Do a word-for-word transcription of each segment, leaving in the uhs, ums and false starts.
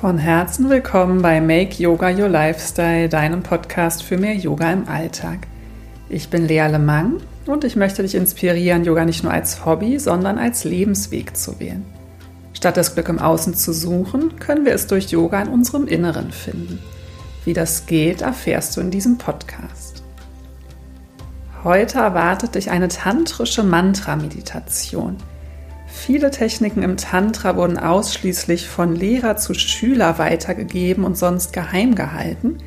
Von Herzen willkommen bei Make Yoga Your Lifestyle, deinem Podcast für mehr Yoga im Alltag. Ich bin Lea LeMang und ich möchte dich inspirieren, Yoga nicht nur als Hobby, sondern als Lebensweg zu wählen. Statt das Glück im Außen zu suchen, können wir es durch Yoga in unserem Inneren finden. Wie das geht, erfährst du in diesem Podcast. Heute erwartet dich eine tantrische Mantra-Meditation. Viele Techniken im Tantra wurden ausschließlich von Lehrer zu Schüler weitergegeben und sonst geheim gehalten.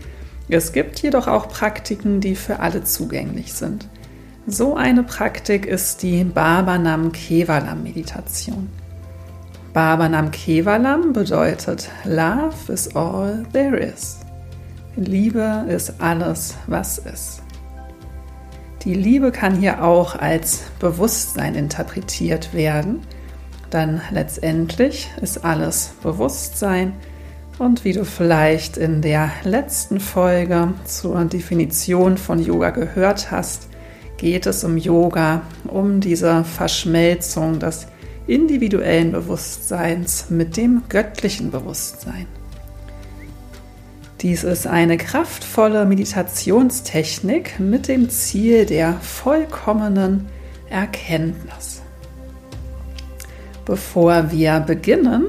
Es gibt jedoch auch Praktiken, die für alle zugänglich sind. So eine Praktik ist die Bábá-Náma-Kevalam-Meditation. Bábá-Náma-Kevalam bedeutet Love is all there is. Liebe ist alles, was ist. Die Liebe kann hier auch als Bewusstsein interpretiert werden, denn letztendlich ist alles Bewusstsein. Und wie du vielleicht in der letzten Folge zur Definition von Yoga gehört hast, geht es im Yoga um diese Verschmelzung des individuellen Bewusstseins mit dem göttlichen Bewusstsein. Dies ist eine kraftvolle Meditationstechnik mit dem Ziel der vollkommenen Erkenntnis. Bevor wir beginnen,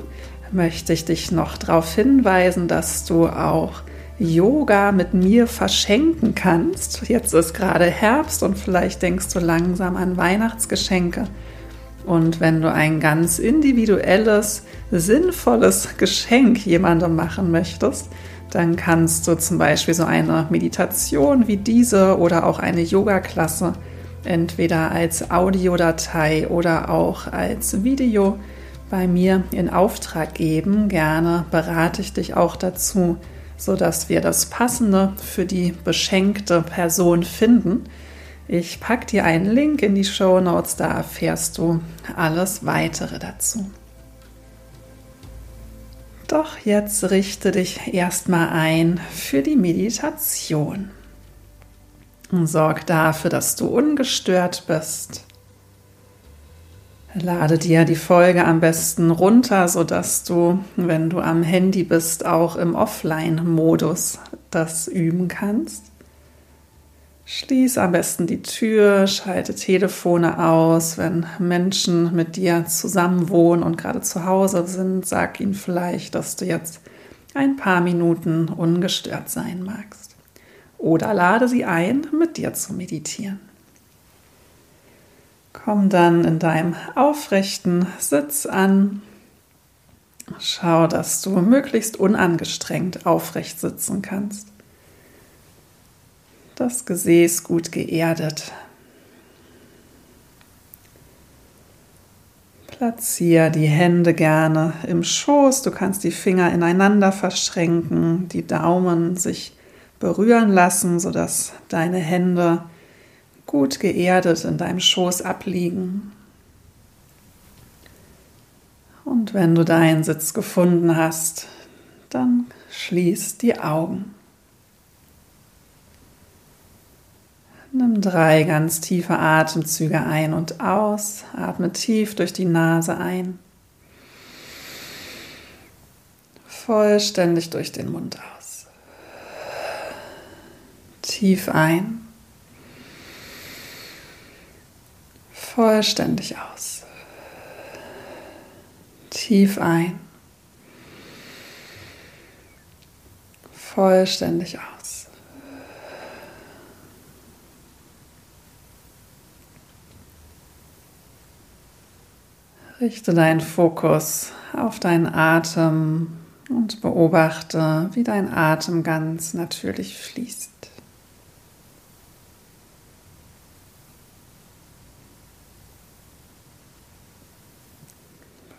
möchte ich dich noch darauf hinweisen, dass du auch Yoga mit mir verschenken kannst. Jetzt ist gerade Herbst und vielleicht denkst du langsam an Weihnachtsgeschenke. Und wenn du ein ganz individuelles, sinnvolles Geschenk jemandem machen möchtest, dann kannst du zum Beispiel so eine Meditation wie diese oder auch eine Yoga-Klasse entweder als Audiodatei oder auch als Video bei mir in Auftrag geben. Gerne berate ich dich auch dazu, sodass wir das Passende für die beschenkte Person finden. Ich packe dir einen Link in die Shownotes, da erfährst du alles Weitere dazu. Doch jetzt richte dich erstmal ein für die Meditation. Sorg dafür, dass du ungestört bist. Lade dir die Folge am besten runter, sodass du, wenn du am Handy bist, auch im Offline-Modus das üben kannst. Schließ am besten die Tür, schalte Telefone aus. Wenn Menschen mit dir zusammen wohnen und gerade zu Hause sind, sag ihnen vielleicht, dass du jetzt ein paar Minuten ungestört sein magst. Oder lade sie ein, mit dir zu meditieren. Komm dann in deinem aufrechten Sitz an. Schau, dass du möglichst unangestrengt aufrecht sitzen kannst. Das Gesäß gut geerdet. Platziere die Hände gerne im Schoß. Du kannst die Finger ineinander verschränken, die Daumen sich berühren lassen, sodass deine Hände gut geerdet in deinem Schoß abliegen. Und wenn du deinen Sitz gefunden hast, dann schließ die Augen. Nimm drei ganz tiefe Atemzüge ein und aus. Atme tief durch die Nase ein. Vollständig durch den Mund aus. Tief ein. Vollständig aus. Tief ein. Vollständig aus. Richte deinen Fokus auf deinen Atem und beobachte, wie dein Atem ganz natürlich fließt.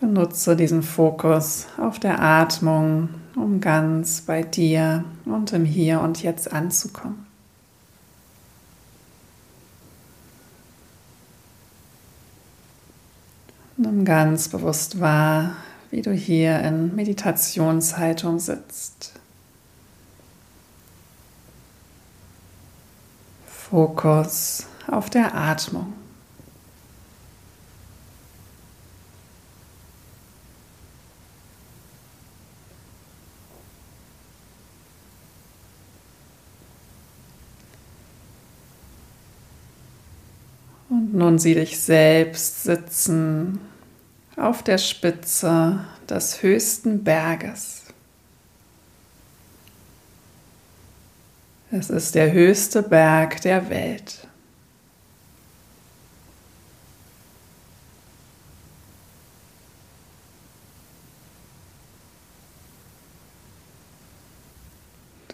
Benutze diesen Fokus auf der Atmung, um ganz bei dir und im Hier und Jetzt anzukommen. Nimm ganz bewusst wahr, wie du hier in Meditationshaltung sitzt. Fokus auf der Atmung. Und nun sieh dich selbst sitzen auf der Spitze des höchsten Berges. Es ist der höchste Berg der Welt.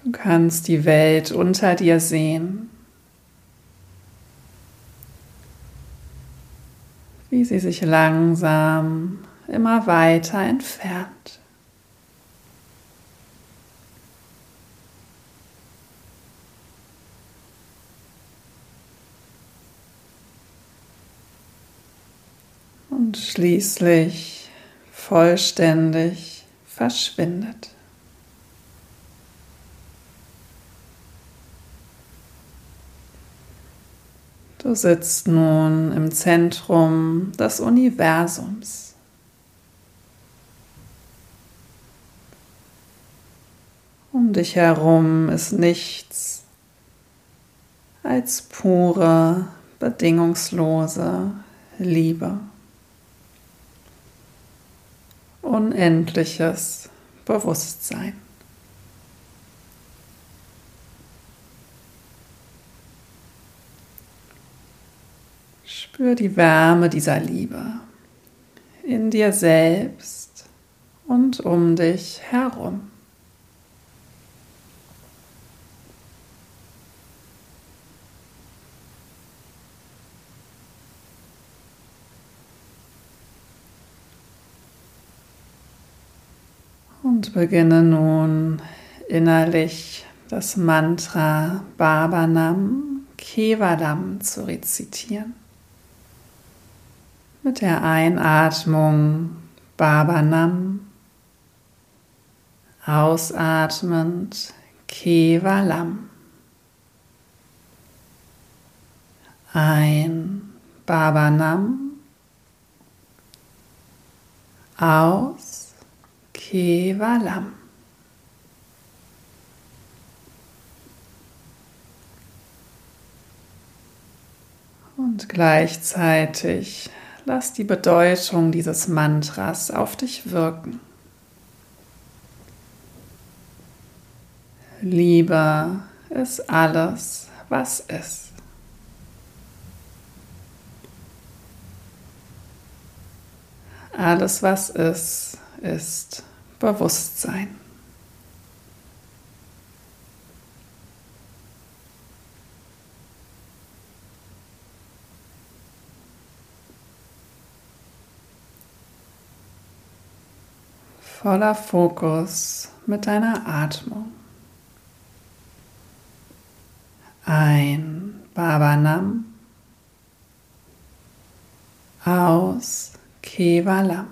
Du kannst die Welt unter dir sehen, wie sie sich langsam immer weiter entfernt. Und schließlich vollständig verschwindet. Du sitzt nun im Zentrum des Universums. Um dich herum ist nichts als pure, bedingungslose Liebe. Unendliches Bewusstsein. Spür die Wärme dieser Liebe in dir selbst und um dich herum. Und beginne nun innerlich das Mantra Bábá-Náma-Kevalam zu rezitieren. Mit der Einatmung Bábá-Náma, ausatmend Kevalam. Ein Bábá-Náma, aus Kevalam. Und gleichzeitig lass die Bedeutung dieses Mantras auf dich wirken. Liebe ist alles, was ist. Alles, was ist, ist Bewusstsein. Voller Fokus mit deiner Atmung. Ein Bábá-Náma, aus Kevalam.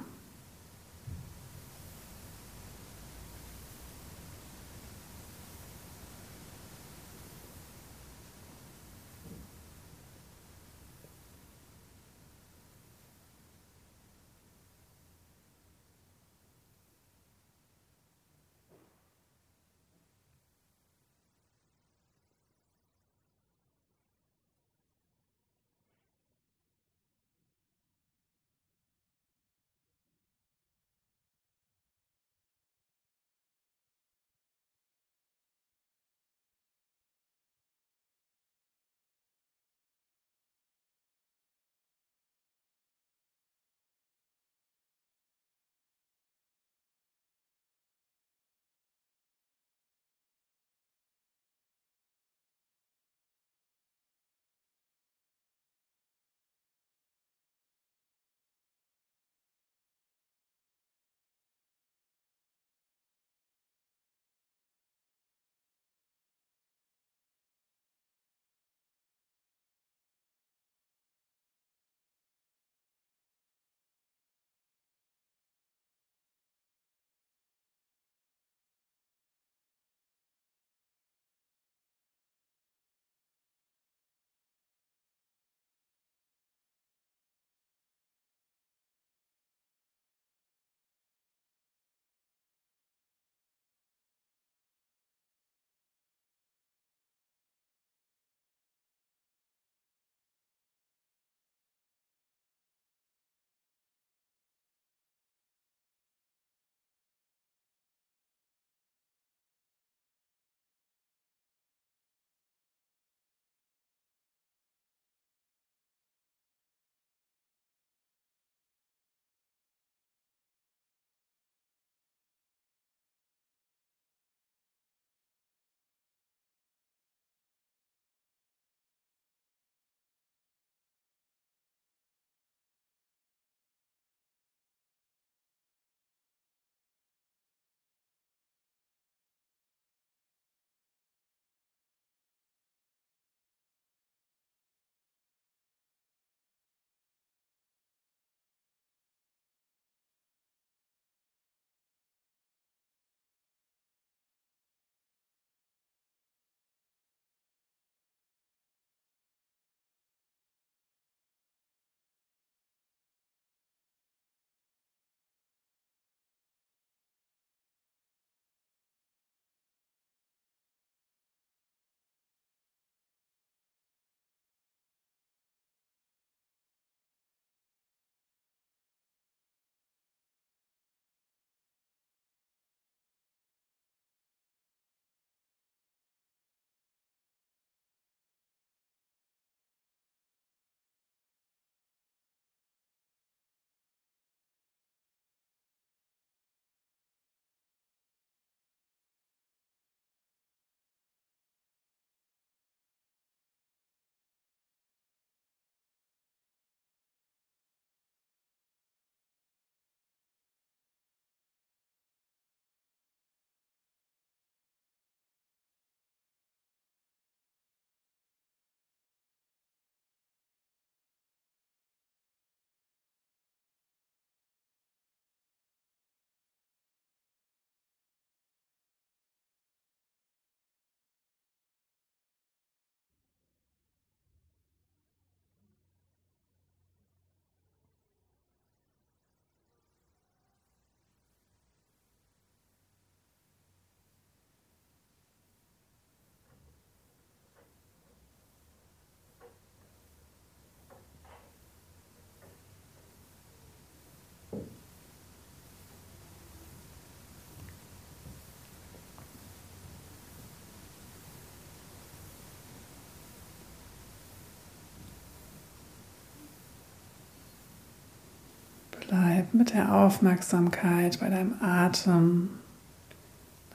Zeit mit der Aufmerksamkeit bei deinem Atem.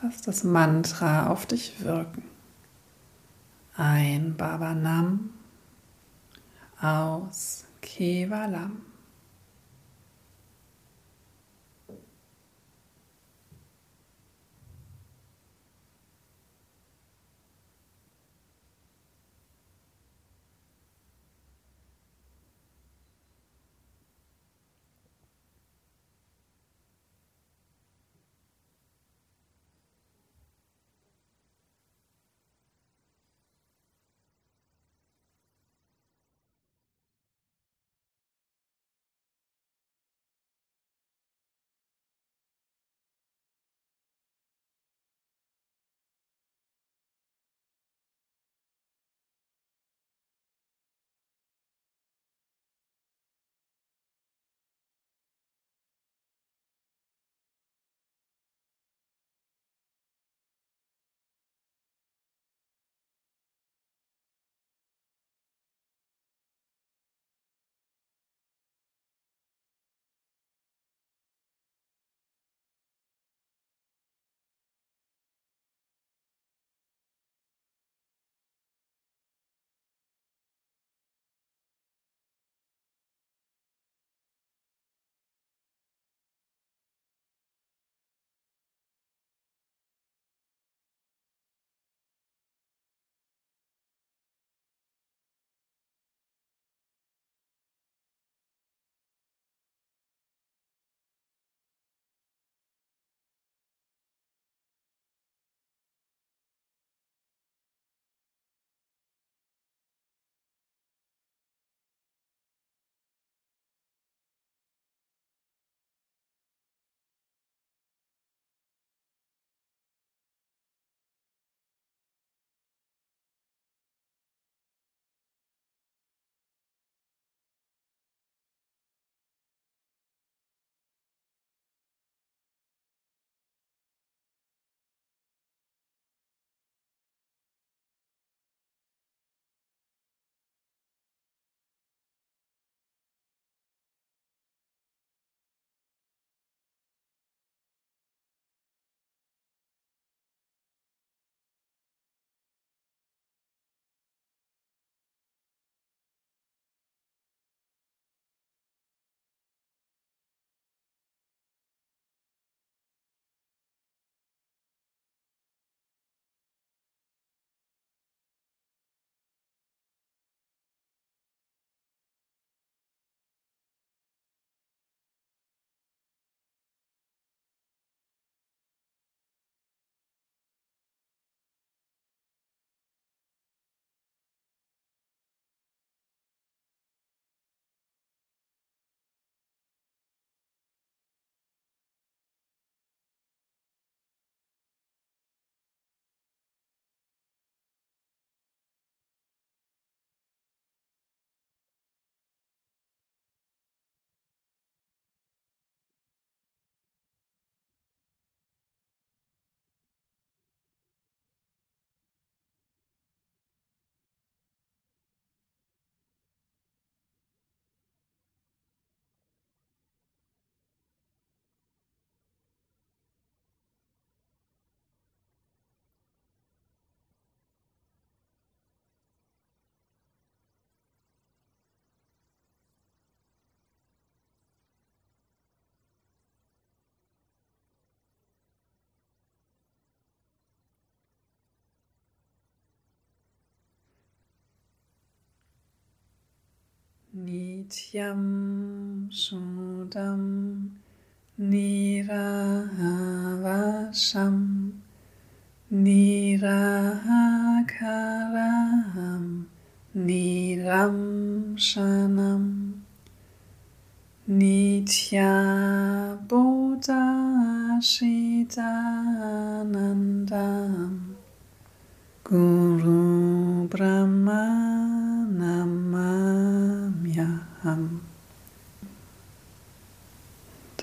Lass das Mantra auf dich wirken. Ein Bábá-Náma, aus Kevalam. Nityam Shodam Niravasham Nirahakaram Niramshanam Nitya Bodhashitanandam Guru Brahma Namamyaham.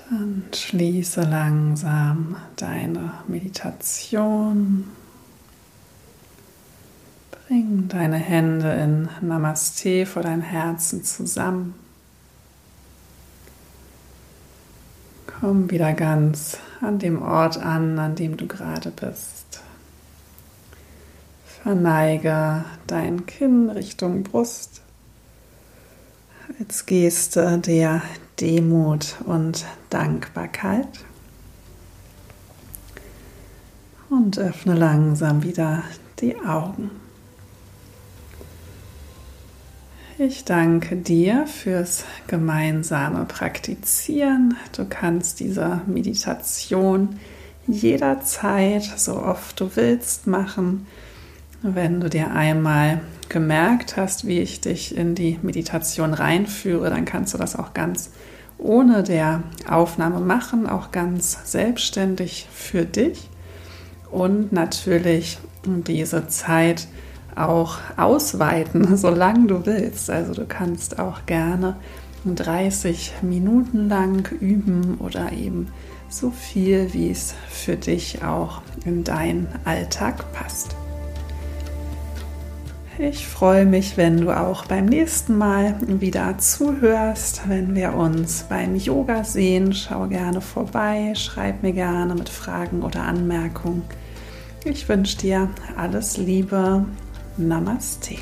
Dann schließe langsam deine Meditation. Bring deine Hände in Namaste vor dein Herzen zusammen. Komm wieder ganz an dem Ort an, an dem du gerade bist. Verneige dein Kinn Richtung Brust als Geste der Demut und Dankbarkeit. Und öffne langsam wieder die Augen. Ich danke dir fürs gemeinsame Praktizieren. Du kannst diese Meditation jederzeit, so oft du willst, machen. Wenn du dir einmal gemerkt hast, wie ich dich in die Meditation reinführe, dann kannst du das auch ganz ohne der Aufnahme machen, auch ganz selbstständig für dich. Und natürlich diese Zeit auch ausweiten, solange du willst. Also du kannst auch gerne dreißig Minuten lang üben oder eben so viel, wie es für dich auch in deinen Alltag passt. Ich freue mich, wenn du auch beim nächsten Mal wieder zuhörst, wenn wir uns beim Yoga sehen. Schau gerne vorbei, schreib mir gerne mit Fragen oder Anmerkungen. Ich wünsche dir alles Liebe. Namaste.